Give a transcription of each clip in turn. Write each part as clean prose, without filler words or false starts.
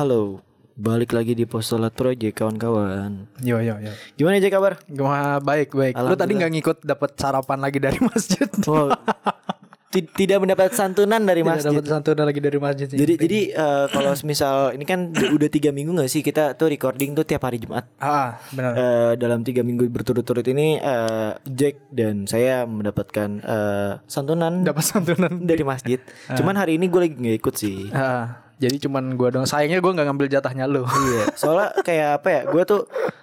Halo, balik lagi di Postolat Project kawan-kawan. Yo. Gimana aja kabar? Baik. Lu tadi nggak ngikut dapat sarapan lagi dari masjid? Oh, tidak mendapat santunan dari masjid. Tidak dapat santunan lagi dari masjid. Jadi kalau misal ini kan udah 3 minggu nggak sih kita tuh recording tuh tiap hari Jumat. Benar. Dalam 3 minggu berturut-turut ini Jack dan saya mendapatkan santunan. Dapat santunan dari masjid. Cuman hari ini gue lagi nggak ikut sih. Jadi cuman gue dong. Sayangnya gue gak ngambil jatahnya lo. Iya. Soalnya kayak apa ya, gue tuh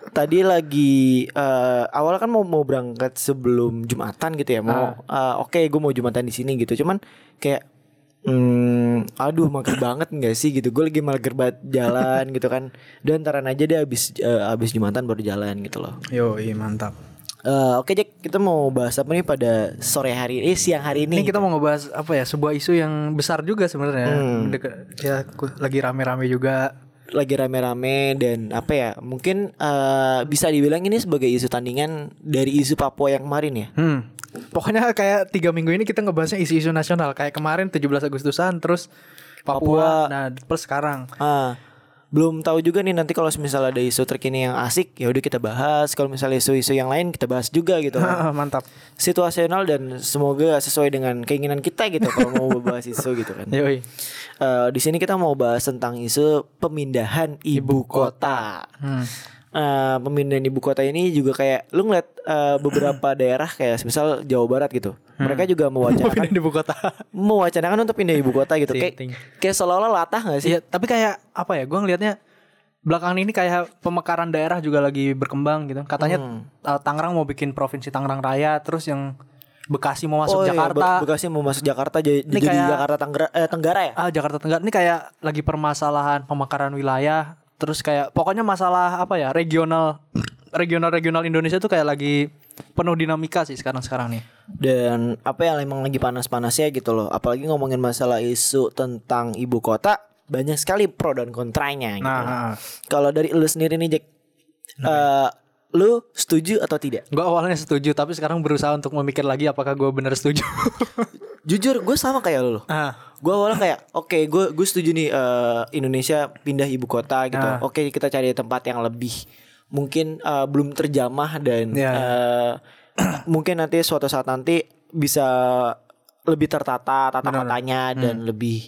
tadi lagi awalnya kan mau berangkat sebelum Jumatan gitu ya. Oke, gue mau Jumatan di sini gitu. Cuman kayak aduh mager banget gak sih gitu. Gue lagi mager banget jalan gitu kan. Dan antaran aja deh abis Jumatan baru jalan gitu loh. Yoi, mantap. Oke Jack, kita mau bahas apa nih pada siang hari ini? Ini kita mau ngebahas apa ya? Sebuah isu yang besar juga sebenarnya. Ya, lagi rame-rame juga. Dan apa ya? Mungkin bisa dibilang ini sebagai isu tandingan dari isu Papua yang kemarin ya. Pokoknya kayak 3 minggu ini kita ngebahasnya isu-isu nasional. Kayak kemarin 17 Agustusan, terus Papua. Nah, plus sekarang. Belum tahu juga nih nanti kalau misalnya ada isu terkini yang asik ya udah kita bahas, kalau misalnya isu-isu yang lain kita bahas juga gitu kan. Mantap. Situasional dan semoga sesuai dengan keinginan kita gitu kalau mau bahas isu gitu kan. Di sini kita mau bahas tentang isu pemindahan ibu kota. Pemindahan ibu kota ini juga kayak lu ngeliat beberapa daerah kayak misal Jawa Barat gitu, mereka juga mewacanakan ibu kota, mewacanakan untuk pindah ibu kota gitu. Kayak seolah-olah latah nggak sih? Ya, tapi kayak apa ya? Gue ngelihatnya belakangan ini kayak pemekaran daerah juga lagi berkembang gitu. Katanya Tangerang mau bikin provinsi Tangerang Raya, terus yang Bekasi mau masuk Jakarta. Bekasi mau masuk Jakarta jadi kayak, Jakarta Tenggara ya? Jakarta Tenggara ini kayak lagi permasalahan pemekaran wilayah. Terus kayak pokoknya masalah apa ya, regional Indonesia tuh kayak lagi penuh dinamika sih sekarang nih. Dan apa yang emang lagi panas-panasnya gitu loh. Apalagi ngomongin masalah isu tentang ibu kota, banyak sekali pro dan kontranya gitu. Kalau dari lu sendiri nih Jack, lu setuju atau tidak? Gue awalnya setuju, tapi sekarang berusaha untuk memikir lagi apakah gue benar setuju. Jujur, gue sama kayak lu. Gue awalnya kayak, oke, gue setuju nih Indonesia pindah ibu kota gitu. Oke, kita cari tempat yang lebih mungkin belum terjamah dan mungkin nanti suatu saat nanti bisa lebih tertata kotanya dan lebih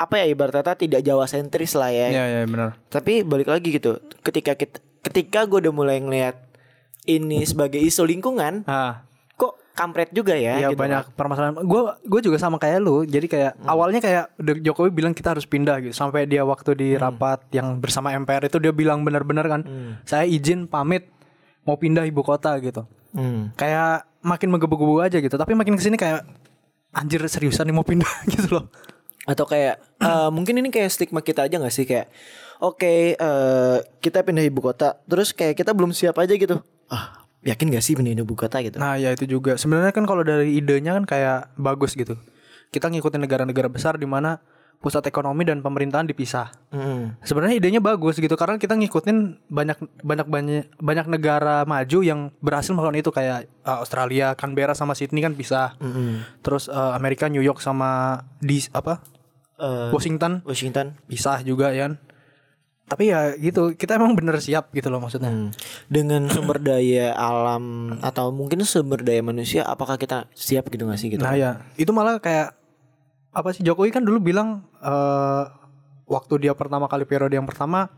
apa ya, ibaratnya tidak Jawa sentris lah ya. Iya, benar. Tapi balik lagi gitu, ketika gue udah mulai ngelihat ini sebagai isu lingkungan, kok kampret juga ya gitu. Banyak permasalahan. Gue juga sama kayak lu. Jadi kayak awalnya kayak Jokowi bilang kita harus pindah gitu. Sampai dia waktu di rapat yang bersama MPR itu dia bilang benar-benar kan, saya izin pamit mau pindah ibu kota gitu. Kayak makin menggebu-gebu aja gitu. Tapi makin kesini kayak anjir seriusan nih mau pindah gitu loh. Atau kayak mungkin ini kayak stigma kita aja gak sih, kayak oke, kita pindah ibu kota, terus kayak kita belum siap aja gitu. Yakin gak sih pindah ibu kota gitu? Nah ya itu juga. Sebenarnya kan kalau dari idenya kan kayak bagus gitu. Kita ngikutin negara-negara besar di mana pusat ekonomi dan pemerintahan dipisah. Sebenarnya idenya bagus gitu karena kita ngikutin banyak negara maju yang berhasil melakukan itu, kayak Australia, Canberra sama Sydney kan pisah. Terus Amerika, New York sama Washington pisah juga ya kan. Tapi ya gitu, kita emang bener siap gitu loh maksudnya. Dengan sumber daya alam atau mungkin sumber daya manusia, apakah kita siap gitu gak sih gitu? Nah ya, itu malah kayak apa sih, Jokowi kan dulu bilang waktu dia pertama kali periode yang pertama,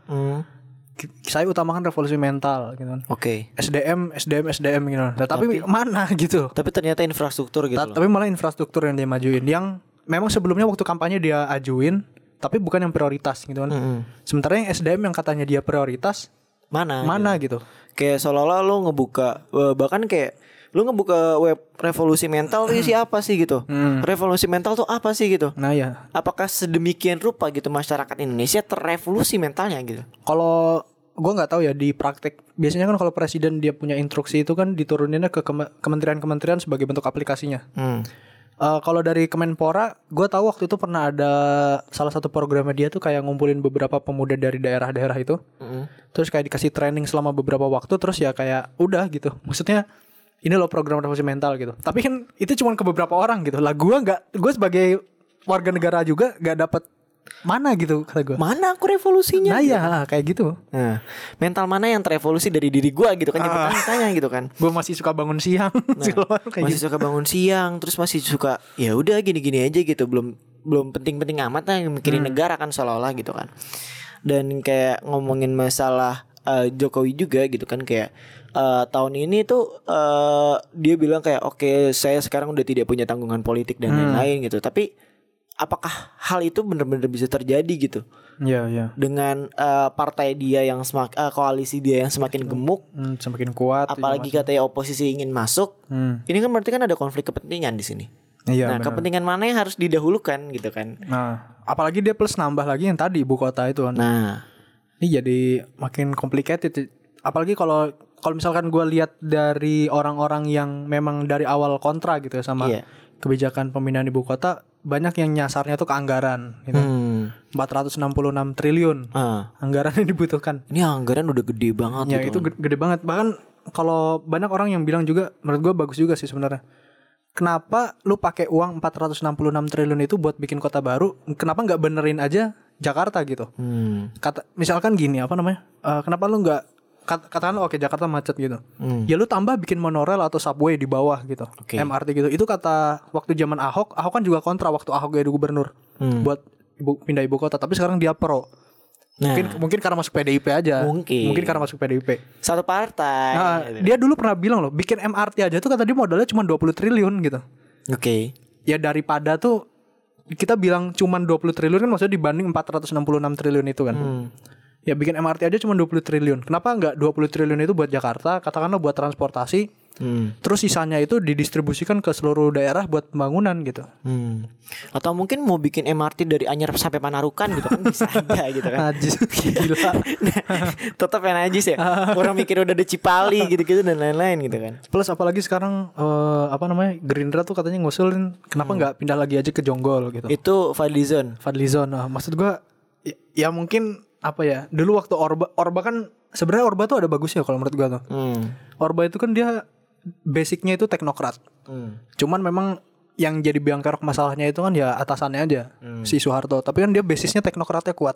saya utamakan revolusi mental gitu kan. Oke. SDM gitu. Tapi mana gitu. Tapi ternyata infrastruktur gitu. Tapi malah infrastruktur yang dia majuin, yang memang sebelumnya waktu kampanye dia ajuin, tapi bukan yang prioritas gitu kan. Sementara yang SDM yang katanya dia prioritas mana gitu. Kayak seolah-olah lo ngebuka, bahkan kayak lu ngebuka web revolusi mental itu apa sih gitu. Revolusi mental tuh apa sih gitu. Nah ya, apakah sedemikian rupa gitu masyarakat Indonesia terrevolusi mentalnya gitu? Kalau gue gak tahu ya di praktek. Biasanya kan kalau presiden dia punya instruksi itu kan dituruninnya ke kementerian-kementerian sebagai bentuk aplikasinya. Kalau dari Kemenpora, gue tahu waktu itu pernah ada salah satu programnya dia tuh kayak ngumpulin beberapa pemuda dari daerah-daerah itu. Terus kayak dikasih training selama beberapa waktu, terus ya kayak udah gitu. Maksudnya ini loh program revolusi mental gitu. Tapi kan itu cuma ke beberapa orang gitu. Lah gue sebagai warga negara juga gak dapat mana gitu kata gue, mana aku revolusinya, nah gitu. Ya kayak gitu. Nah, mental mana yang terevolusi dari diri gue gitu kan, tanya gitu kan. Gue masih suka bangun siang, nah, kayak masih gitu. Suka bangun siang, terus masih suka ya udah gini-gini aja gitu, belum penting-penting amat lah mikirin negara kan seolah-olah gitu kan. Dan kayak ngomongin masalah Jokowi juga gitu kan, kayak tahun ini tuh dia bilang kayak oke, saya sekarang udah tidak punya tanggungan politik dan lain-lain gitu. Tapi apakah hal itu benar-benar bisa terjadi gitu? Iya, iya. Dengan partai dia yang koalisi dia yang semakin gemuk, semakin kuat. Apalagi katanya oposisi ingin masuk. Ini kan berarti kan ada konflik kepentingan di sini. Iya, nah, bener. Kepentingan mana yang harus didahulukan gitu kan? Nah, apalagi dia plus nambah lagi yang tadi ibu kota itu kan. Nah, ini jadi makin complicated. Apalagi kalau misalkan gue lihat dari orang-orang yang memang dari awal kontra gitu ya sama kebijakan pemindahan ibu kota, banyak yang nyasarnya tuh ke anggaran gitu. 466 triliun anggaran yang dibutuhkan. Ini anggaran udah gede banget. Ya itu gede banget. Bahkan kalau banyak orang yang bilang juga, menurut gue bagus juga sih sebenarnya. Kenapa lu pakai uang 466 triliun itu buat bikin kota baru? Kenapa nggak benerin aja Jakarta gitu? Misalkan gini, apa namanya? Kenapa lu nggak katakan oke Jakarta macet gitu. Ya lu tambah bikin monorail atau subway di bawah gitu. Okay. MRT gitu. Itu kata waktu zaman Ahok kan juga kontra waktu Ahok jadi gubernur. Buat pindah ibu kota, tapi sekarang dia pro. Nah. Mungkin karena masuk PDIP aja. Mungkin karena masuk PDIP. Satu partai. Nah, dia dulu pernah bilang loh, bikin MRT aja tuh kata dia modalnya cuma 20 triliun gitu. Oke. Okay. Ya daripada tuh kita bilang cuma 20 triliun kan maksudnya dibanding 466 triliun itu kan. Ya bikin MRT aja cuma 20 triliun. Kenapa enggak 20 triliun itu buat Jakarta, katakanlah buat transportasi. Terus sisanya itu didistribusikan ke seluruh daerah buat pembangunan gitu. Atau mungkin mau bikin MRT dari Anyer sampai Panarukan gitu kan bisa aja gitu kan. Najis gila. Tetap yang najis ya. Orang mikir udah ada Cipali gitu-gitu dan lain-lain gitu kan. Plus apalagi sekarang Gerindra tuh katanya ngusulin kenapa enggak pindah lagi aja ke Jonggol gitu. Itu Fadlizon. Maksud gua ya mungkin apa ya, dulu waktu Orba kan sebenarnya Orba tuh ada bagusnya kalau menurut gua tuh. Orba itu kan dia basicnya itu teknokrat. Cuman memang yang jadi biang kerok masalahnya itu kan ya atasannya aja, si Soeharto. Tapi kan dia basisnya teknokratnya kuat.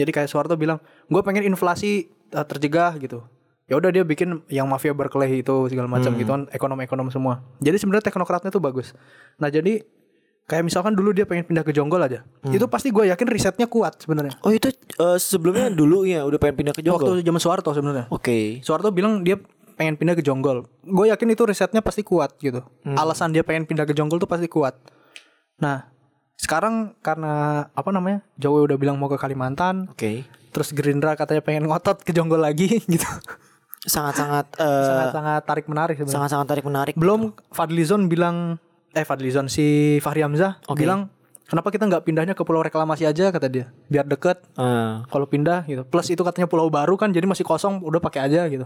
Jadi kayak Soeharto bilang gua pengen inflasi tercegah gitu, ya udah dia bikin yang mafia Berkeley itu segala macam gitu kan, ekonom-ekonom semua. Jadi sebenarnya teknokratnya tuh bagus. Nah jadi kayak misalkan dulu dia pengen pindah ke Jonggol aja. Itu pasti gue yakin risetnya kuat sebenarnya. Oh itu sebelumnya dulu ya udah pengen pindah ke Jonggol. Waktu zaman Soeharto sebenarnya. Oke. Soeharto bilang dia pengen pindah ke Jonggol. Gue yakin itu risetnya pasti kuat gitu. Alasan dia pengen pindah ke Jonggol tuh pasti kuat. Nah, sekarang karena apa namanya? Jokowi udah bilang mau ke Kalimantan. Oke. Terus Gerindra katanya pengen ngotot ke Jonggol lagi gitu. Sangat-sangat tarik menarik sebenarnya. Belum Fadlizon bilang si Fahri Hamzah bilang kenapa kita gak pindahnya ke Pulau Reklamasi aja kata dia, biar deket kalau pindah gitu. Plus itu katanya pulau baru kan, jadi masih kosong, udah pakai aja gitu.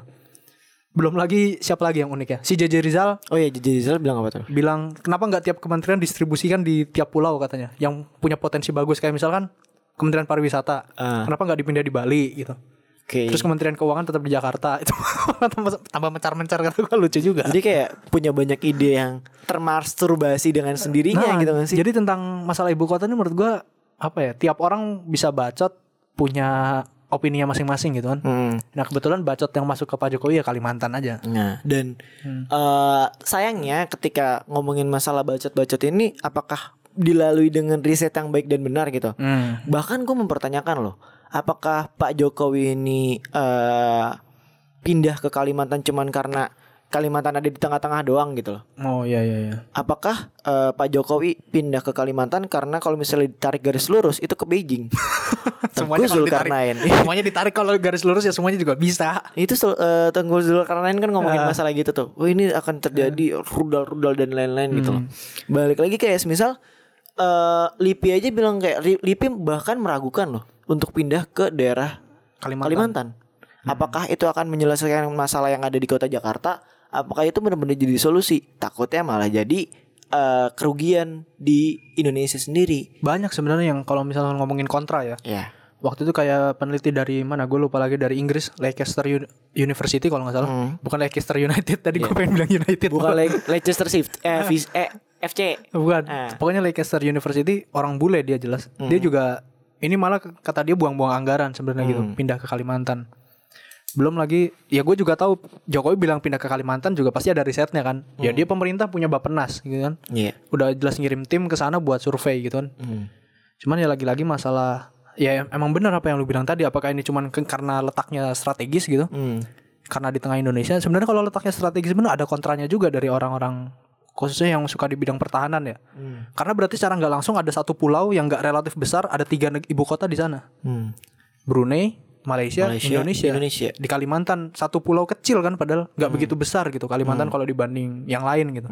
Belum lagi siapa lagi yang unik ya, si JJ Rizal. Oh iya, JJ Rizal bilang apa tuh? Bilang kenapa gak tiap kementerian distribusikan di tiap pulau katanya, yang punya potensi bagus. Kayak misalkan Kementerian Pariwisata kenapa gak dipindah di Bali gitu. Okay. Terus Kementerian Keuangan tetap di Jakarta. Itu tambah mencar-mencar kata gue, lucu juga. Jadi kayak punya banyak ide yang termasturbasi dengan sendirinya gitu kan sih. Jadi tentang masalah ibu kota ini menurut gue apa ya, tiap orang bisa bacot punya opininya masing-masing gitu kan. Nah kebetulan bacot yang masuk ke Pak Jokowi ya Kalimantan aja. Nah dan sayangnya ketika ngomongin masalah bacot-bacot ini, apakah dilalui dengan riset yang baik dan benar gitu. Bahkan gue mempertanyakan loh, apakah Pak Jokowi ini pindah ke Kalimantan cuman karena Kalimantan ada di tengah-tengah doang gitu loh. Oh iya. Apakah Pak Jokowi pindah ke Kalimantan karena kalau misalnya ditarik garis lurus itu ke Beijing? Semuanya Zulkarnain. Semuanya ditarik kalau garis lurus ya semuanya juga bisa. Itu Tengku Zulkarnain kan ngomongin masalah gitu tuh. Oh ini akan terjadi rudal-rudal dan lain-lain gitu loh. Balik lagi kayak misal Lipi aja bilang kayak Lipi bahkan meragukan loh untuk pindah ke daerah Kalimantan. Apakah itu akan menyelesaikan masalah yang ada di kota Jakarta? Apakah itu benar-benar jadi solusi? Takutnya malah jadi kerugian di Indonesia sendiri. Banyak sebenarnya yang kalau misalnya ngomongin kontra ya. Yeah. Waktu itu kayak peneliti dari mana, gue lupa lagi, dari Inggris, Leicester University kalau gak salah. Bukan Leicester United, tadi gue pengen bilang United. Bukan Leicester Shift, FC. Bukan, pokoknya Leicester University, orang bule dia jelas. Dia juga Ini malah kata dia buang-buang anggaran sebenarnya gitu, pindah ke Kalimantan. Belum lagi, ya gue juga tahu Jokowi bilang pindah ke Kalimantan juga pasti ada risetnya kan. Ya dia pemerintah punya Bappenas gitu kan. Yeah. Udah jelas ngirim tim ke sana buat survei gitu kan. Cuman ya lagi-lagi masalah, ya emang benar apa yang lu bilang tadi, apakah ini cuman karena letaknya strategis gitu? Karena di tengah Indonesia. Sebenarnya kalau letaknya strategis benar ada kontranya juga dari orang-orang khususnya yang suka di bidang pertahanan ya. Karena berarti secara nggak langsung ada satu pulau yang nggak relatif besar, ada 3 ibu kota di sana. Brunei, Malaysia, Indonesia. Di Kalimantan satu pulau kecil kan, padahal nggak begitu besar gitu Kalimantan kalau dibanding yang lain gitu.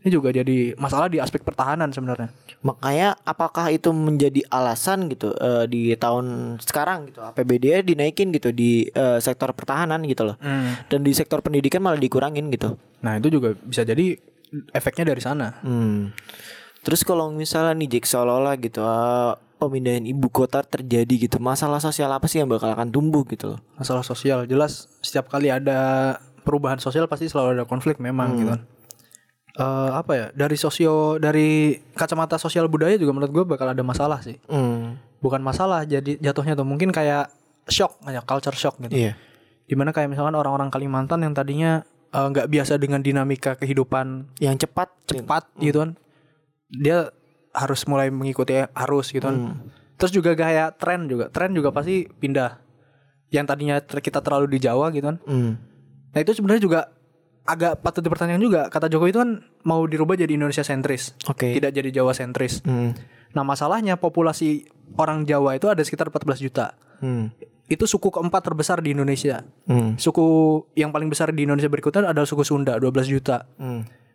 Ini juga jadi masalah di aspek pertahanan sebenarnya. Makanya apakah itu menjadi alasan gitu di tahun sekarang gitu APBD dinaikin gitu di sektor pertahanan gitu loh, dan di sektor pendidikan malah dikurangin gitu. Nah itu juga bisa jadi efeknya dari sana. Terus kalau misalnya nih Jack seolah-olah gitu pemindahan ibu kota terjadi gitu, masalah sosial apa sih yang bakal akan tumbuh gitu loh? Masalah sosial jelas setiap kali ada perubahan sosial pasti selalu ada konflik memang gitu. Apa ya, dari kacamata sosial budaya juga menurut gue bakal ada masalah sih. Bukan masalah, jadi jatuhnya tuh mungkin kayak shock, kayak culture shock gitu. Yeah. Dimana kayak misalkan orang-orang Kalimantan yang tadinya nggak biasa dengan dinamika kehidupan yang cepat gitu kan, dia harus mulai mengikuti arus gitu kan. Terus juga gaya tren juga pasti pindah. Yang tadinya kita terlalu di Jawa gitu kan. Nah itu sebenarnya juga agak patut dipertanyakan juga. Kata Jokowi itu kan mau dirubah jadi Indonesia sentris. Okay. Tidak jadi Jawa sentris. Nah masalahnya populasi orang Jawa itu ada sekitar 14 juta. Itu suku keempat terbesar di Indonesia. Suku yang paling besar di Indonesia berikutnya adalah suku Sunda, 12 juta.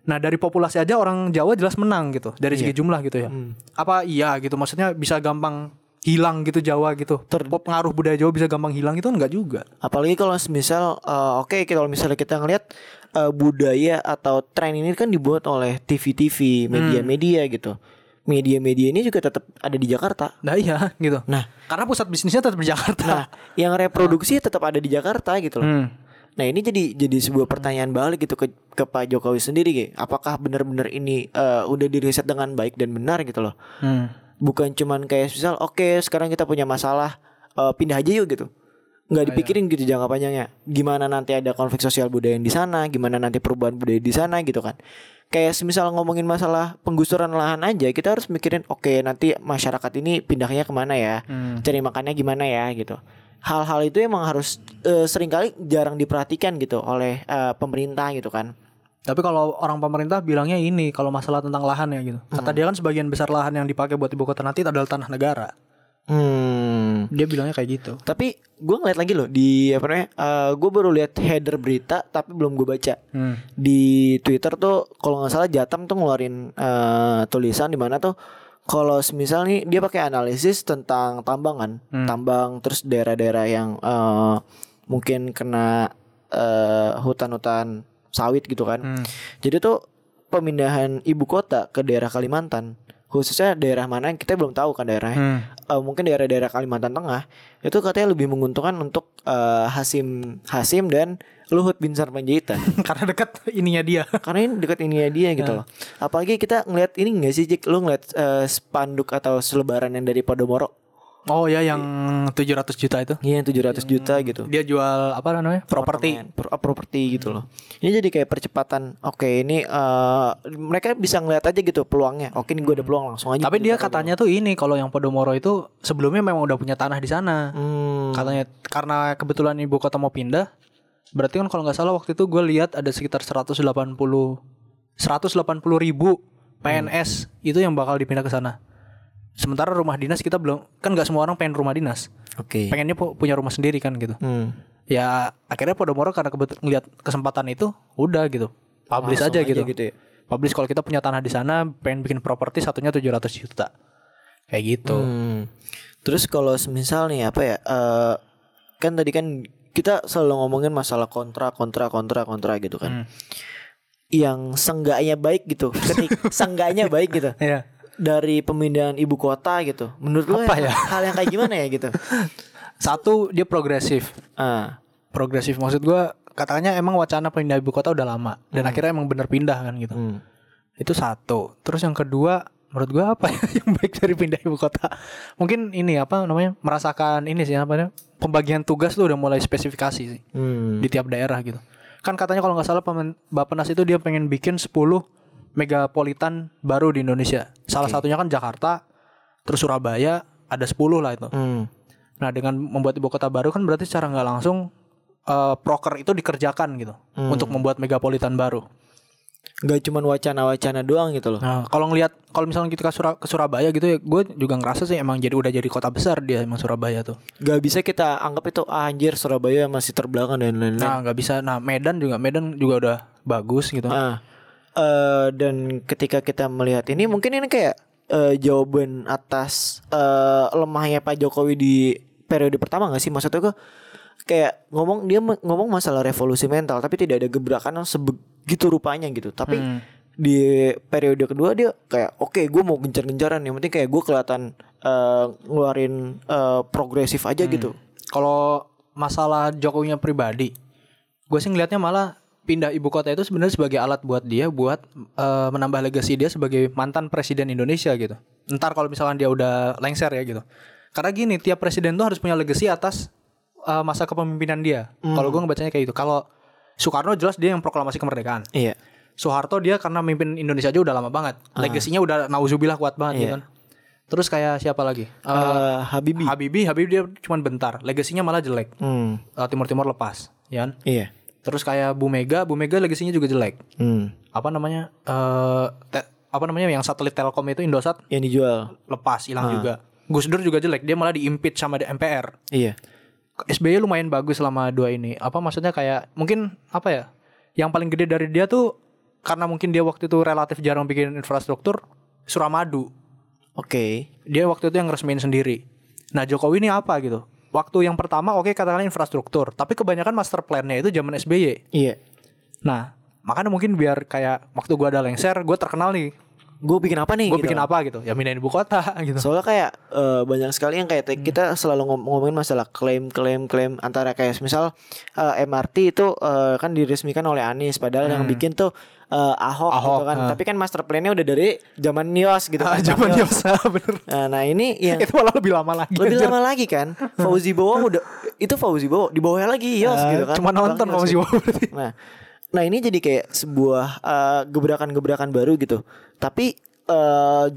Nah dari populasi aja orang Jawa jelas menang gitu dari segi jumlah gitu ya. Apa iya gitu, maksudnya bisa gampang hilang gitu Jawa gitu, pengaruh budaya Jawa bisa gampang hilang itu enggak juga. Apalagi kalau misal kalau misalnya kita ngelihat budaya atau tren ini kan dibuat oleh TV, media-media gitu. Media-media ini juga tetap ada di Jakarta. Nah iya gitu. Nah karena pusat bisnisnya tetap di Jakarta. Nah yang reproduksi tetap ada di Jakarta gitu loh. Nah ini jadi sebuah pertanyaan balik gitu ke Pak Jokowi sendiri gitu. Apakah benar-benar ini udah diriset dengan baik dan benar gitu loh. Bukan cuman kayak misal sekarang kita punya masalah, pindah aja yuk gitu. Nggak dipikirin gitu jangka panjangnya. Gimana nanti ada konflik sosial budaya di sana, gimana nanti perubahan budaya di sana gitu kan. Kayak misal ngomongin masalah penggusuran lahan aja, kita harus mikirin nanti masyarakat ini pindahnya kemana ya, cari makannya gimana ya gitu. Hal-hal itu emang harus seringkali jarang diperhatikan gitu oleh pemerintah gitu kan. Tapi kalau orang pemerintah bilangnya ini, kalau masalah tentang lahan ya gitu. Kata dia kan sebagian besar lahan yang dipakai buat ibu kota nanti adalah tanah negara. Dia bilangnya kayak gitu. Tapi gue ngeliat lagi loh di gue baru lihat header berita tapi belum gue baca. Di Twitter tuh kalau nggak salah Jatam tuh ngeluarin tulisan di mana tuh. Kalau misal nih dia pakai analisis tentang tambangan, tambang terus daerah-daerah yang mungkin kena hutan-hutan sawit gitu kan. Jadi tuh pemindahan ibu kota ke daerah Kalimantan, khususnya daerah mana kita belum tahu kan daerahnya. Mungkin daerah-daerah Kalimantan Tengah itu katanya lebih menguntungkan untuk Hasim dan Luhut Binsar Panjaitan karena dekat ininya dia. Karena ini dekat ininya dia gitu loh. Apalagi kita ngelihat ini enggak sih Jik, lu ngelihat spanduk atau selebaran yang dari Podomoro. Oh ya yang 700 juta itu. Iya, 700 juta gitu. Dia jual apa namanya? Properti gitu loh. Ini jadi kayak percepatan. Ini mereka bisa ngeliat aja gitu peluangnya. Ini gue ada peluang langsung aja. Tapi dia katanya tuh ini kalau yang Podomoro itu sebelumnya memang udah punya tanah di sana. Katanya karena kebetulan ibu kota mau pindah. Berarti kan kalau nggak salah waktu itu gue lihat ada sekitar 180 ribu PNS itu yang bakal dipindah ke sana. Sementara rumah dinas kita belum, kan nggak semua orang pengen rumah dinas. Pengennya punya rumah sendiri kan gitu. Ya akhirnya Podomoro karena ngelihat kesempatan itu, udah gitu, publish aja gitu ya. Publish kalau kita punya tanah di sana, pengen bikin properti satunya 700 juta, kayak gitu. Terus kalau misal nih kan tadi kan kita selalu ngomongin masalah kontra gitu kan. Yang seenggaknya baik gitu. Seenggaknya baik gitu. Yeah. Dari pemindahan ibu kota gitu. Menurut lu hal yang kayak gimana ya gitu? Satu, dia progresif. Progresif maksud gue, katanya emang wacana pindah ibu kota udah lama. Dan akhirnya emang bener pindah kan gitu. Itu satu. Terus yang kedua, menurut gue apa ya yang baik dari pindah ibu kota? Mungkin ini apa namanya, merasakan ini sih apa namanya, pembagian tugas tuh udah mulai spesifikasi sih di tiap daerah gitu. Kan katanya kalau nggak salah Bapenas itu dia pengen bikin 10 megapolitan baru di Indonesia. Salah satunya kan Jakarta, terus Surabaya, ada 10 lah itu. Nah dengan membuat ibu kota baru kan berarti secara nggak langsung proker itu dikerjakan gitu untuk membuat megapolitan baru. Gak cuma wacana-wacana doang gitu loh. Nah, kalau ngelihat, kalau misalnya kita ke Surabaya gitu ya, gue juga ngerasa sih emang udah jadi kota besar dia emang Surabaya tuh. Gak bisa kita anggap itu anjir Surabaya masih terbelakang dan lain-lain. Nah gak bisa. Nah Medan juga udah bagus gitu. Dan ketika kita melihat ini, mungkin ini kayak jawaban atas lemahnya Pak Jokowi di periode pertama gak sih? Maksudnya gue kayak dia ngomong masalah revolusi mental, tapi tidak ada gebrakan yang sebegitu rupanya gitu. Tapi di periode kedua dia kayak oke, gue mau gencar-gencaran, yang penting kayak gue kelihatan ngeluarin progresif aja gitu. Kalau masalah Jokowinya pribadi, gue sih ngelihatnya malah pindah ibu kota itu sebenarnya sebagai alat buat dia buat menambah legasi dia sebagai mantan presiden Indonesia gitu. Ntar kalau misalkan dia udah lengser ya gitu. Karena gini, tiap presiden tuh harus punya legasi atas masa kepemimpinan dia. Kalau gue ngebacanya kayak gitu. Kalau Soekarno jelas dia yang proklamasi kemerdekaan. Iya. Soeharto dia karena mimpin Indonesia aja udah lama banget. Legasinya udah nauzubillah kuat banget, iya, gitu kan. Terus kayak siapa lagi? Habibie dia cuma bentar. Legasinya malah jelek. Timur-Timur lepas, ya kan? Iya. Terus kayak Bu Mega legasinya juga jelek. Apa namanya? Yang satelit Telkom itu Indosat yang dijual, lepas, hilang juga. Gus Dur juga jelek, dia malah di-impeach sama MPR. Iya. SBY lumayan bagus selama dua ini. Apa maksudnya kayak mungkin apa ya? Yang paling gede dari dia tuh karena mungkin dia waktu itu relatif jarang bikin infrastruktur, Suramadu. Oke. Dia waktu itu yang resmiin sendiri. Nah Jokowi ini apa gitu? Waktu yang pertama oke, katakanlah infrastruktur, tapi kebanyakan master plan-nya itu zaman SBY. Iya. Nah makanya mungkin biar kayak waktu gue ada lengser, gue terkenal nih. Gue bikin apa gitu? Ya pindahin ibu kota gitu. Soalnya kayak banyak sekali yang kayak kita selalu ngomongin masalah klaim antara kayak misal MRT itu kan diresmikan oleh Anies, padahal yang bikin tuh Ahok gitu kan. Tapi kan master plan-nya udah dari zaman Nios gitu kan. Zaman Nios, bener. Nah ini ya, itu malah lebih lama lagi kan. Fauzi Bowo di bawahnya lagi Nios gitu kan. Cuma nonton Fauzi Bowo berarti. Nah ini jadi kayak sebuah gebrakan-gebrakan baru gitu. Tapi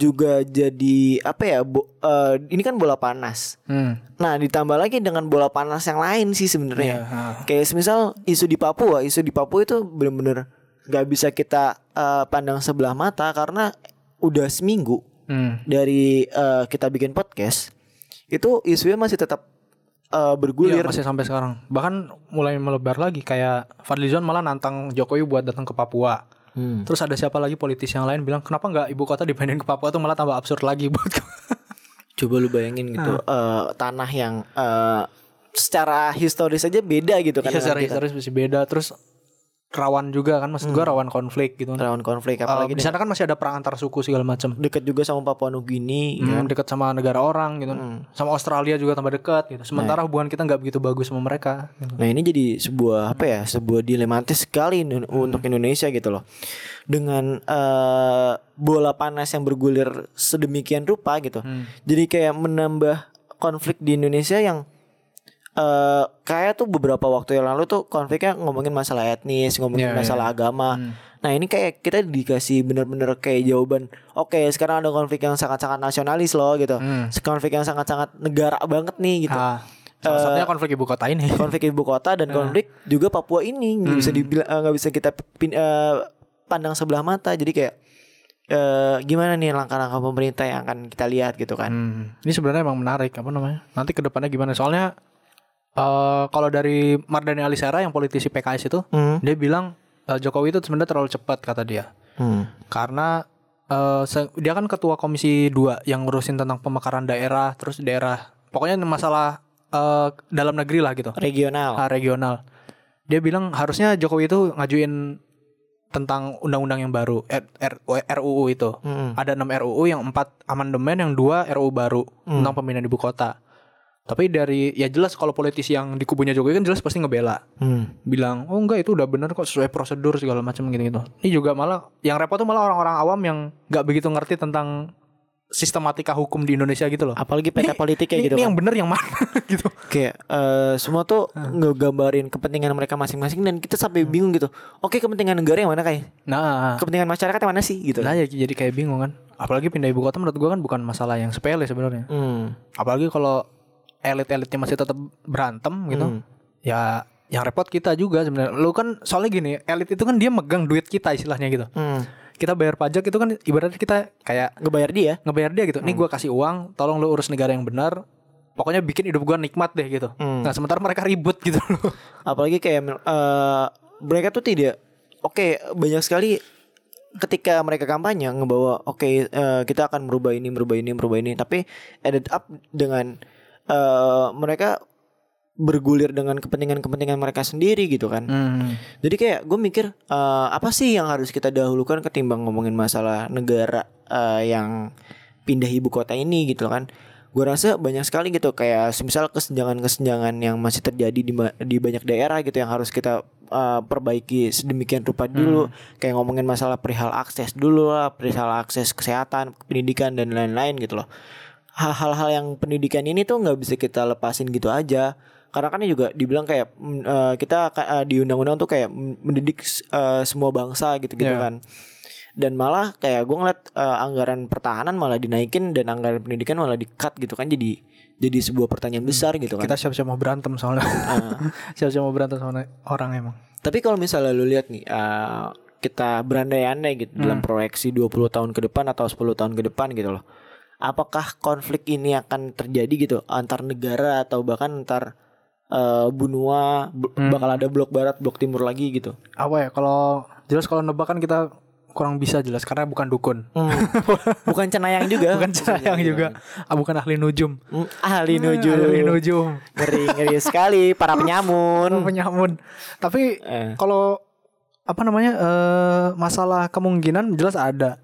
juga jadi apa ya, ini kan bola panas. Nah ditambah lagi dengan bola panas yang lain sih sebenarnya. Kayak misal isu di Papua itu benar-benar gak bisa kita pandang sebelah mata. Karena udah seminggu dari kita bikin podcast, itu isunya masih tetap bergulir. Iya, masih sampai sekarang. Bahkan mulai melebar lagi. Kayak Fadlizon malah nantang Jokowi buat datang ke Papua. Terus ada siapa lagi politisi yang lain bilang kenapa gak ibu kota dipindahin ke Papua, tuh malah tambah absurd lagi buat coba lu bayangin gitu. Tanah yang secara historis aja beda gitu kan. Iya, secara historis masih beda. Terus rawan juga kan, maksud gue rawan konflik gitu. Rawan konflik apalagi di sana kan masih ada perang antar suku segala macam. Dekat juga sama Papua Nugini, kan? Dekat sama negara orang gitu. Sama Australia juga tambah dekat gitu. Sementara hubungan kita nggak begitu bagus sama mereka. Gitu. Nah ini jadi sebuah apa ya? Sebuah dilematis sekali untuk Indonesia gitu loh. Dengan bola panas yang bergulir sedemikian rupa gitu. Jadi kayak menambah konflik di Indonesia yang kayak tuh beberapa waktu yang lalu tuh konfliknya ngomongin masalah etnis, ngomongin masalah agama. Nah ini kayak kita dikasih bener-bener kayak jawaban. Oke, sekarang ada konflik yang sangat-sangat nasionalis loh gitu. Konflik yang sangat-sangat negara banget nih gitu. Salah satunya konflik ibu kota ini. Konflik ibu kota dan konflik juga Papua ini nggak bisa kita pandang sebelah mata. Jadi kayak gimana nih langkah-langkah pemerintah yang akan kita lihat gitu kan? Ini sebenarnya emang menarik apa namanya? Nanti kedepannya gimana? Soalnya kalau dari Mardhani Alisera yang politisi PKS itu, dia bilang Jokowi itu sebenarnya terlalu cepat kata dia. Karena dia kan ketua komisi 2 yang ngurusin tentang pemekaran daerah, terus daerah, pokoknya masalah dalam negeri lah gitu. Regional. Dia bilang harusnya Jokowi itu ngajuin tentang undang-undang yang baru, RUU itu. Ada 6 RUU, yang 4 amandemen, yang 2 RUU baru tentang pemindahan ibu kota. Tapi dari, ya jelas kalau politisi yang di kubunya Jokowi kan jelas pasti ngebela. Bilang, oh enggak itu udah benar kok sesuai prosedur segala macam gitu-gitu. Ini juga malah, yang repot tuh malah orang-orang awam yang gak begitu ngerti tentang sistematika hukum di Indonesia gitu loh. Apalagi peta politik kayak gitu. Ini kan yang benar yang mana gitu. Kayak semua tuh ngegambarin kepentingan mereka masing-masing. Dan kita sampai bingung gitu. Oke, kepentingan negara yang mana kayak? Nah, kepentingan masyarakat yang mana sih gitu. Nah, jadi kayak bingung kan. Apalagi pindah ibu kota menurut gue kan bukan masalah yang sepele sebenarnya. Apalagi kalau elit-elitnya masih tetap berantem gitu. Ya yang repot kita juga sebenarnya. Lu kan soalnya gini, elit itu kan dia megang duit kita istilahnya gitu. Kita bayar pajak itu kan ibaratnya kita kayak ngebayar dia gitu. Nih gue kasih uang, tolong lu urus negara yang benar. Pokoknya bikin hidup gue nikmat deh gitu. Nah, sementara mereka ribut gitu loh. Apalagi kayak mereka tuh tidak banyak sekali ketika mereka kampanye ngebawa kita akan merubah ini, tapi ended up dengan mereka bergulir dengan kepentingan mereka sendiri gitu kan. Jadi kayak gue mikir apa sih yang harus kita dahulukan ketimbang ngomongin masalah negara yang pindah ibu kota ini gitu kan. Gue rasa banyak sekali gitu kayak misal kesenjangan-kesenjangan yang masih terjadi di banyak daerah gitu yang harus kita perbaiki sedemikian rupa dulu. Kayak ngomongin masalah perihal akses dulu lah, perihal akses kesehatan, pendidikan dan lain-lain gitu loh. Hal-hal yang pendidikan ini tuh gak bisa kita lepasin gitu aja. Karena kan juga dibilang kayak kita di undang-undang tuh kayak mendidik semua bangsa gitu-gitu kan. Dan malah kayak gue ngeliat anggaran pertahanan malah dinaikin dan anggaran pendidikan malah di-cut gitu kan. Jadi sebuah pertanyaan besar gitu kan. Kita siap-siap mau berantem soalnya. Siap-siap mau berantem soalnya orang emang. Tapi kalau misalnya lu lihat nih kita berandai-andai gitu dalam proyeksi 20 tahun ke depan atau 10 tahun ke depan gitu loh. Apakah konflik ini akan terjadi gitu antar negara atau bahkan antar benua bakal ada blok barat, blok timur lagi gitu? Apa ya, kalau jelas kalau nebakan kita kurang bisa jelas karena bukan dukun. Bukan cenayang juga. Bukan ahli nujum. Ahli nujum. Ngeri sekali para penyamun. Tapi kalau masalah kemungkinan jelas ada.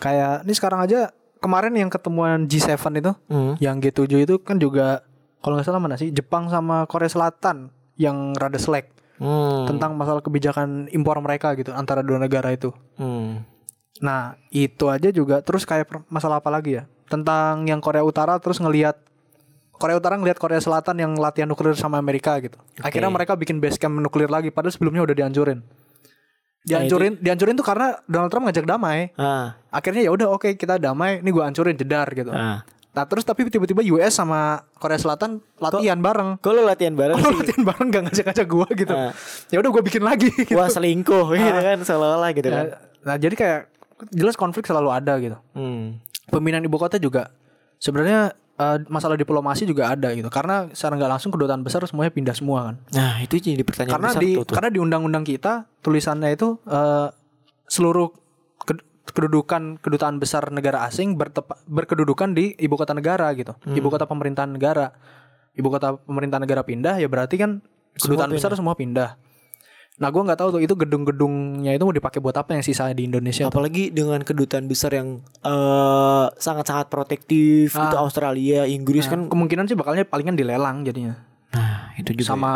Kayak ini sekarang aja kemarin yang ketemuan G7 itu, yang G7 itu kan juga kalau nggak salah mana sih Jepang sama Korea Selatan yang rada selek tentang masalah kebijakan impor mereka gitu antara dua negara itu. Nah itu aja juga terus kayak masalah apa lagi ya tentang yang Korea Utara terus ngelihat Korea Selatan yang latihan nuklir sama Amerika gitu. Akhirnya mereka bikin base camp nuklir lagi padahal sebelumnya udah dihancurin. Dihancurin tuh karena Donald Trump ngajak damai. Akhirnya ya udah kita damai, ini gue hancurin jedar gitu. Nah terus tapi tiba-tiba US sama Korea Selatan latihan bareng. Kalau latihan bareng gak ngajak-ngajak gue gitu. Ya udah gue bikin lagi gitu. Wah selingkuh gitu kan seolah-olah gitu kan. Nah jadi kayak jelas konflik selalu ada gitu. Pemindahan ibu kota juga sebenarnya masalah diplomasi juga ada gitu. Karena secara gak langsung kedutaan besar semuanya pindah semua kan. Nah itu jadi pertanyaan karena besar karena di undang-undang kita tulisannya itu seluruh kedudukan kedutaan besar negara asing berkedudukan di ibu kota negara gitu. Ibu kota pemerintahan negara. Ibu kota pemerintahan negara pindah ya berarti kan kedutaan besar semua pindah. Nah gue gak tahu tuh itu gedung-gedungnya itu mau dipakai buat apa yang sisanya di Indonesia. Apalagi dengan kedutaan besar yang sangat-sangat protektif itu Australia, Inggris kan. Kemungkinan sih bakalnya palingan dilelang jadinya. Nah itu juga sama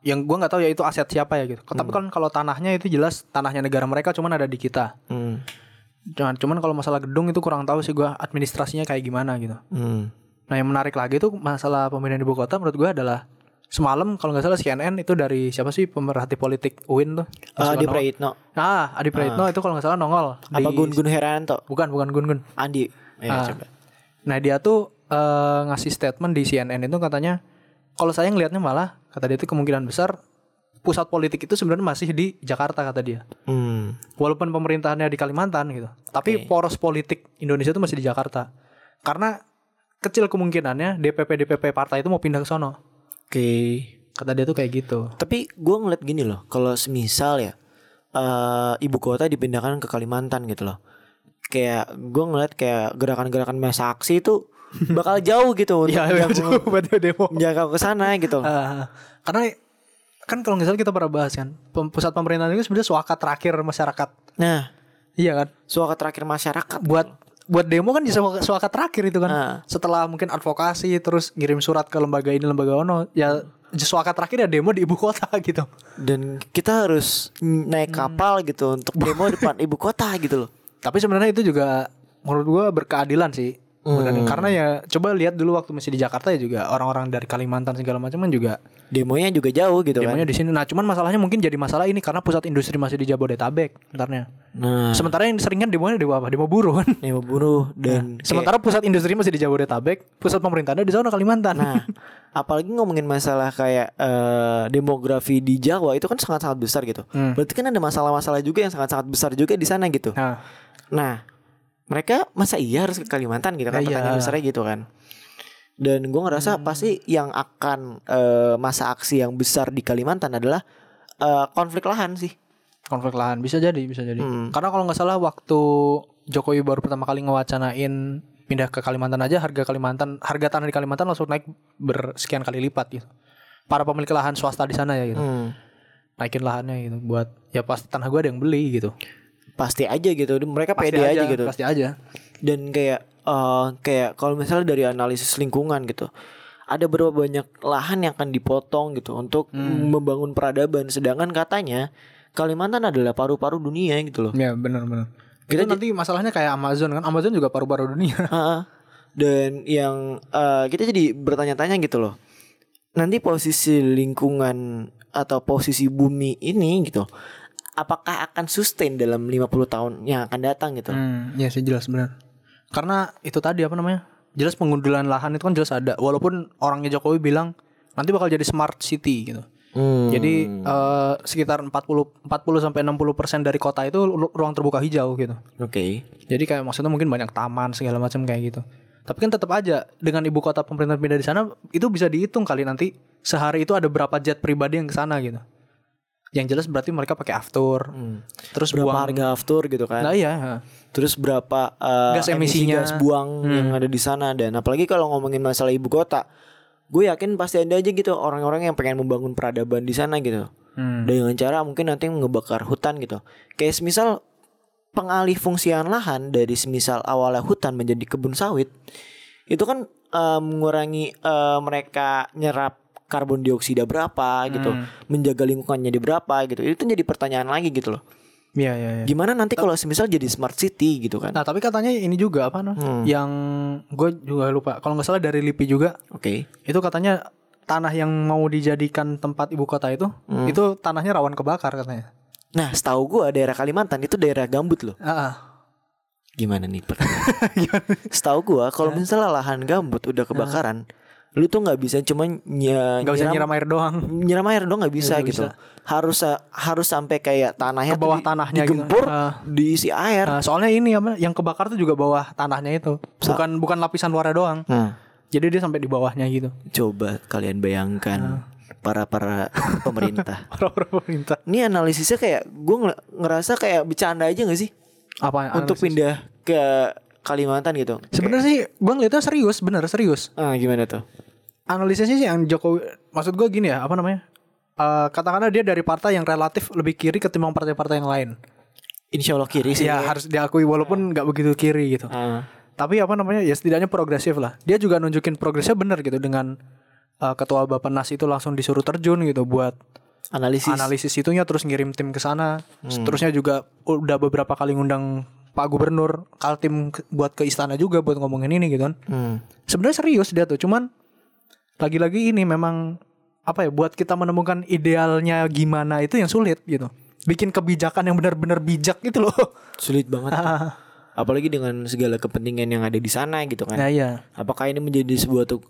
ya. Yang gue gak tahu ya itu aset siapa ya gitu. Tapi kan kalau tanahnya itu jelas tanahnya negara mereka cuman ada di kita. Cuman kalau masalah gedung itu kurang tahu sih gue administrasinya kayak gimana gitu. Nah yang menarik lagi tuh masalah pemindahan ibu kota menurut gue adalah semalam kalau nggak salah CNN itu dari siapa sih pemerhati politik UIN tuh? Adi Praitno. Nah, Adi Praitno itu kalau nggak salah nongol. Apa Gun Herianto? Bukan Gun. Andi. Ya, coba. Nah dia tuh ngasih statement di CNN itu katanya kalau saya ngelihatnya malah kata dia itu kemungkinan besar pusat politik itu sebenarnya masih di Jakarta kata dia. Walaupun pemerintahannya di Kalimantan gitu, tapi poros politik Indonesia itu masih di Jakarta karena kecil kemungkinannya DPP partai itu mau pindah ke sono. Kata dia tuh kayak gitu. Tapi gue ngeliat gini loh, kalau semisal ya ibu kota dipindahkan ke Kalimantan gitu loh. Kayak gue ngeliat kayak gerakan-gerakan massa aksi itu bakal jauh gitu. Iya jauh buat demo. Jauh ke sana gitu. Karena kan kalau nggak salah kita pernah bahas kan, pusat pemerintahan itu sebenarnya suaka terakhir masyarakat. Nah, iya kan. Suaka terakhir masyarakat buat buat demo kan di suaka terakhir itu kan. Setelah mungkin advokasi terus ngirim surat ke lembaga ini lembaga ono, ya suaka terakhir ya demo di ibu kota gitu. Dan kita harus naik kapal gitu untuk demo depan ibu kota gitu loh. Tapi sebenarnya itu juga menurut gua berkeadilan sih. Karena ya coba lihat dulu waktu masih di Jakarta ya juga orang-orang dari Kalimantan segala macam kan juga demonya juga jauh gitu kan. Demonya di sini. Nah, cuman masalahnya mungkin jadi masalah ini karena pusat industri masih di Jabodetabek entarnya. Nah, sementara yang sering kan demonya di apa? Demo buruh kan. Demo buruh dan kayak... sementara pusat industri masih di Jabodetabek, pusat pemerintahnya di sana Kalimantan. Nah, apalagi ngomongin masalah kayak demografi di Jawa itu kan sangat-sangat besar gitu. Berarti kan ada masalah-masalah juga yang sangat-sangat besar juga di sana gitu. Nah, mereka masa iya harus ke Kalimantan gitu kan, pertanyaan besarnya gitu kan. Dan gue ngerasa pasti yang akan masa aksi yang besar di Kalimantan adalah konflik lahan sih. Konflik lahan bisa jadi, bisa jadi. Karena kalau gak salah waktu Jokowi baru pertama kali ngewacanain pindah ke Kalimantan aja, harga tanah di Kalimantan langsung naik bersekian kali lipat gitu. Para pemilik lahan swasta di sana ya gitu, naikin lahannya gitu buat, ya pasti tanah gue ada yang beli gitu. Pasti aja gitu, mereka pasti pede aja gitu. Pasti aja. Dan kayak kayak kalau misalnya dari analisis lingkungan gitu, ada berapa banyak lahan yang akan dipotong gitu untuk membangun peradaban. Sedangkan katanya Kalimantan adalah paru-paru dunia gitu loh. Ya benar-benar. Kita itu nanti masalahnya kayak Amazon kan, Amazon juga paru-paru dunia. Dan yang kita jadi bertanya-tanya gitu loh, nanti posisi lingkungan atau posisi bumi ini gitu, apakah akan sustain dalam 50 tahun yang akan datang gitu? Ya sih jelas benar. Karena itu tadi apa namanya? Jelas pengundulan lahan itu kan jelas ada. Walaupun orangnya Jokowi bilang nanti bakal jadi smart city gitu. Jadi sekitar 40 sampai 60% dari kota itu ruang terbuka hijau gitu. Oke. Jadi kayak maksudnya mungkin banyak taman segala macam kayak gitu. Tapi kan tetap aja dengan ibu kota pemerintah pindah di sana itu bisa dihitung kali nanti sehari itu ada berapa jet pribadi yang ke sana gitu. Yang jelas berarti mereka pakai aftur, terus berapa harga aftur gitu kan? Nah iya. Terus berapa gas emisinya, gas buang yang ada di sana. Dan apalagi kalau ngomongin masalah ibu kota, gue yakin pasti ada aja gitu orang-orang yang pengen membangun peradaban di sana gitu. Dengan cara mungkin nanti ngebakar hutan gitu. Kayak semisal pengalih fungsian lahan dari semisal awalnya hutan menjadi kebun sawit, itu kan mengurangi mereka nyerap karbon dioksida berapa gitu, menjaga lingkungannya di berapa gitu. Itu jadi pertanyaan lagi gitu loh. Iya. Gimana nanti kalau semisal jadi smart city gitu kan. Nah, tapi katanya ini juga apa yang gue juga lupa. Kalau enggak salah dari LIPI juga. Oke. Itu katanya tanah yang mau dijadikan tempat ibu kota itu tanahnya rawan kebakar katanya. Nah, setahu gue daerah Kalimantan itu daerah gambut loh. Gimana nih pertanyaan? Setahu gue kalau misalnya lahan gambut udah kebakaran, lu tuh nggak bisa cuma nyiram air doang. Nyiram air doang nggak bisa gitu. Bisa. Harus sampai kayak tanahnya ke bawah tanahnya digempur, gitu. Diisi air. Soalnya ini apa? Yang kebakar tuh juga bawah tanahnya itu. Bukan lapisan luarnya doang. Jadi dia sampai di bawahnya gitu. Coba kalian bayangkan para pemerintah. Para pemerintah. Ini analisisnya kayak gue ngerasa kayak bercanda aja nggak sih? Apa? Untuk pindah ke Kalimantan gitu. Sebenarnya sih gue ngeliatnya serius, bener serius. Gimana tuh? Analisisnya sih yang Jokowi, maksud gue gini ya, apa namanya? Katakanlah dia dari partai yang relatif lebih kiri ketimbang partai-partai yang lain. Insya Allah kiri sih. Ya harus diakui walaupun nggak begitu kiri gitu. Tapi apa namanya? Ya setidaknya progresif lah. Dia juga nunjukin progresnya bener gitu dengan ketua Bappenas itu langsung disuruh terjun gitu buat analisis itunya, terus ngirim tim ke sana. Seterusnya juga udah beberapa kali ngundang Pak Gubernur, Kaltim buat ke istana juga buat ngomongin ini gitu kan. Sebenarnya serius dia tuh, cuman lagi-lagi ini memang apa ya, buat kita menemukan idealnya gimana itu yang sulit gitu. Bikin kebijakan yang benar-benar bijak gitu loh. Sulit banget. Apalagi dengan segala kepentingan yang ada di sana gitu kan. Nah, iya. Apakah ini menjadi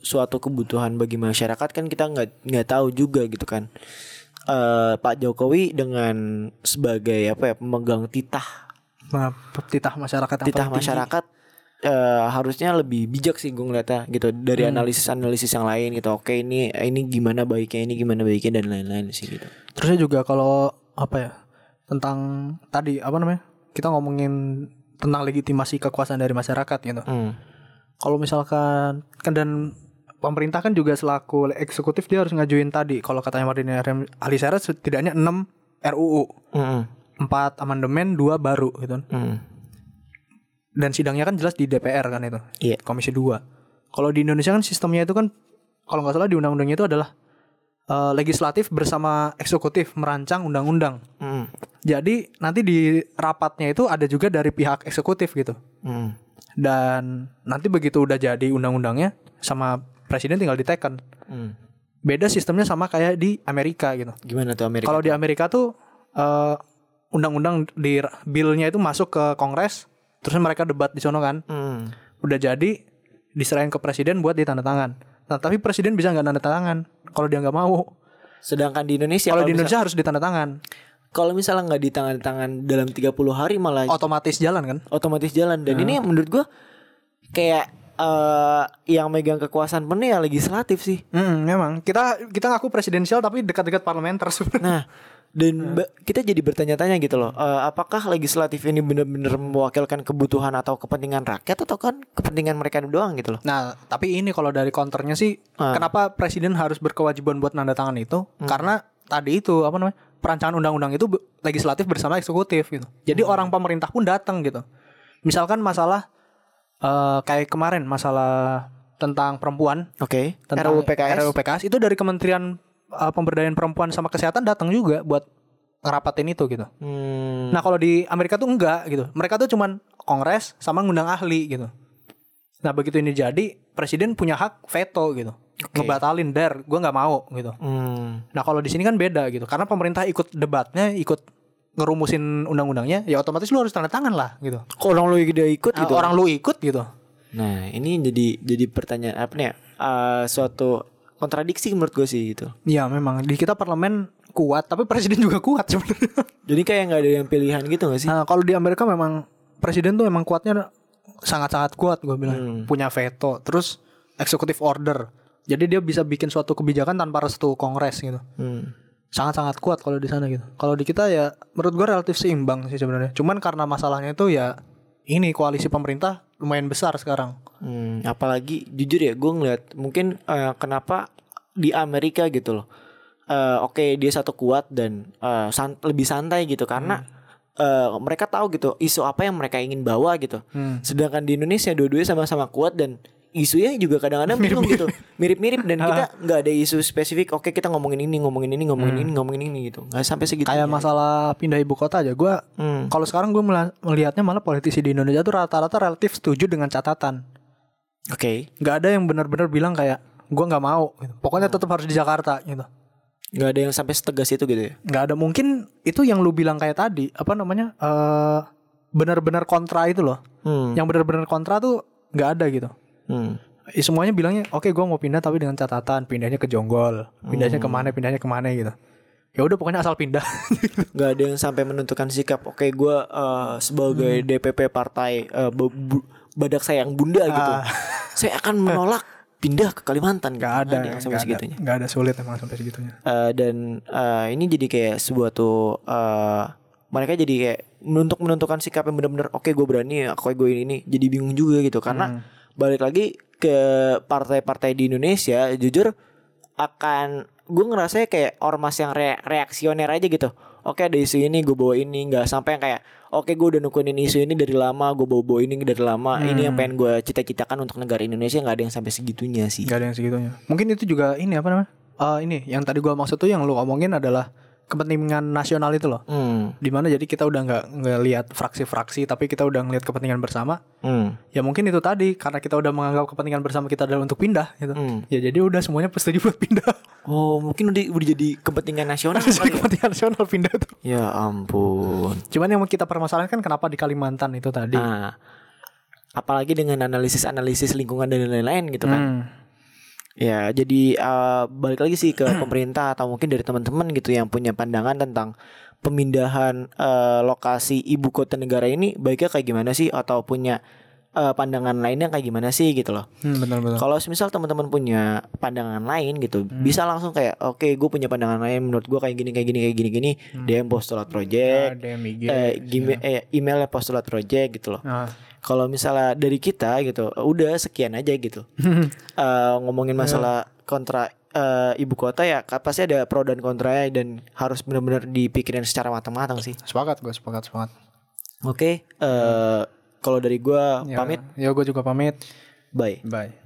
suatu kebutuhan bagi masyarakat kan kita nggak tahu juga gitu kan. Pak Jokowi dengan sebagai apa ya, pemegang titah masyarakat yang titah masyarakat harusnya lebih bijak sih gue ngeliatnya gitu dari analisis yang lain gitu. Oke, ini gimana baiknya, ini gimana baiknya, dan lain-lain sih gitu. Terusnya juga kalau apa ya, tentang tadi apa namanya, kita ngomongin tentang legitimasi kekuasaan dari masyarakat gitu. Kalau misalkan kan, dan pemerintah kan juga selaku eksekutif dia harus ngajuin tadi kalau katanya Mardhani Alisera setidaknya 6 RUU. 4 amandemen, 2 baru gitu. dan sidangnya kan jelas di DPR kan itu. Iya. Komisi 2. Kalau di Indonesia kan sistemnya itu kan kalau enggak salah di undang-undangnya itu adalah legislatif bersama eksekutif merancang undang-undang. Mm. Jadi nanti di rapatnya itu ada juga dari pihak eksekutif gitu. Mm. Dan nanti begitu udah jadi undang-undangnya sama presiden tinggal diteken. Mm. Beda sistemnya sama kayak di Amerika gitu. Gimana tuh Amerika? Kalau di Amerika tuh undang-undang di bilnya itu masuk ke Kongres. Terus mereka debat di sono kan. Hmm. Udah jadi diserahin ke presiden buat ditandatangan. Nah, tapi presiden bisa enggak tandatangan kalau dia enggak mau. Sedangkan di Indonesia kalau di Indonesia harus ditandatangan. Kalau misalnya enggak ditandatangan dalam 30 hari malah otomatis jalan kan? Otomatis jalan. Dan ini menurut gua kayak yang megang kekuasaan penuh ya legislatif sih. Memang. Kita ngaku presidensial tapi dekat-dekat parlementer sebenarnya. Nah, dan kita jadi bertanya-tanya gitu loh, apakah legislatif ini benar-benar mewakilkan kebutuhan atau kepentingan rakyat atau kan kepentingan mereka doang gitu loh. Nah tapi ini kalau dari counternya sih, kenapa presiden harus berkewajiban buat nanda tangan itu? Karena tadi itu apa namanya, perancangan undang-undang itu legislatif bersama eksekutif gitu. Jadi orang pemerintah pun datang gitu. Misalkan masalah kayak kemarin masalah tentang perempuan, okay, tentang RUU PKS itu dari Kementerian Pemberdayaan Perempuan sama Kesehatan datang juga buat ngerapatin itu gitu. Nah kalau di Amerika tuh enggak gitu. Mereka tuh cuman kongres sama ngundang ahli gitu. Nah begitu ini jadi, presiden punya hak veto gitu, okay, ngebatalin der, gue gak mau gitu. Nah kalau di sini kan beda gitu, karena pemerintah ikut debatnya, ikut ngerumusin undang-undangnya, ya otomatis lu harus tanda tangan lah gitu. Kok orang lu udah ikut gitu? Orang lu ikut gitu. Nah ini jadi pertanyaan apa nih ya, suatu kontradiksi menurut gue sih gitu. Iya memang di kita parlemen kuat tapi presiden juga kuat sebenarnya. Jadi kayak nggak ada yang pilihan gitu nggak sih? Nah, kalau di Amerika memang presiden tuh memang kuatnya sangat-sangat kuat gue bilang. Punya veto, terus executive order. Jadi dia bisa bikin suatu kebijakan tanpa restu Kongres gitu. Sangat-sangat kuat kalau di sana gitu. Kalau di kita ya menurut gue relatif seimbang sih sebenarnya. Cuman karena masalahnya itu ya ini koalisi pemerintah lumayan besar sekarang. Apalagi jujur ya gue ngeliat mungkin kenapa di Amerika gitu loh, oke, dia satu kuat dan lebih santai gitu karena mereka tahu gitu isu apa yang mereka ingin bawa gitu. Sedangkan di Indonesia dua-duanya sama-sama kuat dan isunya juga kadang-kadang bingung gitu, mirip-mirip dan kita nggak ada isu spesifik. Oke, kita ngomongin ini gitu, nggak sampai segitu. Kayak masalah pindah ibu kota aja gue, kalau sekarang gue melihatnya malah politisi di Indonesia tuh rata-rata relatif setuju dengan catatan. Oke, okay. Gak ada yang benar-benar bilang kayak gue nggak mau gitu. Pokoknya tetap harus di Jakarta gitu. Gak ada yang sampai setegas itu gitu ya? Gak ada. Mungkin itu yang lu bilang kayak tadi, apa namanya, benar-benar kontra itu loh. Yang benar-benar kontra tuh nggak ada gitu. Semuanya bilangnya oke, gue mau pindah tapi dengan catatan, pindahnya ke Jonggol, pindahnya kemana gitu. Ya udah pokoknya asal pindah. Gak ada yang sampai menentukan sikap. Oke, gue sebagai DPP partai badak sayang bunda gitu, saya akan menolak pindah ke Kalimantan. Gak ada yang sampai segitunya. Gak ada, sulit emang sampai segitunya. Dan ini jadi kayak sebuah tuh mereka jadi kayak menentukan sikap yang benar-benar oke, gue berani, oke gue ini. Jadi bingung juga gitu karena balik lagi ke partai-partai di Indonesia jujur akan gue ngerasanya kayak ormas yang reaksioner aja gitu. Oke, ada isu ini gue bawa ini. Gak sampai yang kayak oke, gue udah nukuin isu ini dari lama, gue bawa ini dari lama. Ini yang pengen gue cita-citakan untuk negara Indonesia. Gak ada yang sampai segitunya sih. Gak ada yang segitunya. Mungkin itu juga ini apa namanya, ini yang tadi gue maksud tuh yang lu omongin adalah kepentingan nasional itu loh. Dimana jadi kita udah gak lihat fraksi-fraksi, tapi kita udah ngelihat kepentingan bersama. Ya mungkin itu tadi, karena kita udah menganggap kepentingan bersama kita adalah untuk pindah gitu. Ya jadi udah semuanya pasti buat pindah. Oh, mungkin udah jadi kepentingan nasional. Jadi kepentingan nasional pindah tuh. Ya ampun. Cuman yang kita permasalahkan kenapa di Kalimantan itu tadi. Nah, apalagi dengan analisis-analisis lingkungan dan lain-lain gitu kan. Ya jadi balik lagi sih ke pemerintah atau mungkin dari teman-teman gitu yang punya pandangan tentang pemindahan lokasi ibu kota negara ini baiknya kayak gimana sih, atau punya pandangan lainnya kayak gimana sih gitu loh. Benar-benar. Kalau misal teman-teman punya pandangan lain gitu, bisa langsung kayak oke, gue punya pandangan lain, menurut gue kayak gini. DM Postulat Project, DM IG, emailnya Postulat Project gitu loh. Kalau misalnya dari kita gitu, udah sekian aja gitu. Ngomongin masalah kontra ibu kota ya, pasti ada pro dan kontra dan harus benar-benar dipikirin secara matang-matang sih. Sepakat, gue sepakat. Oke, Kalau dari gue ya, pamit. Ya gue juga pamit. Bye. Bye.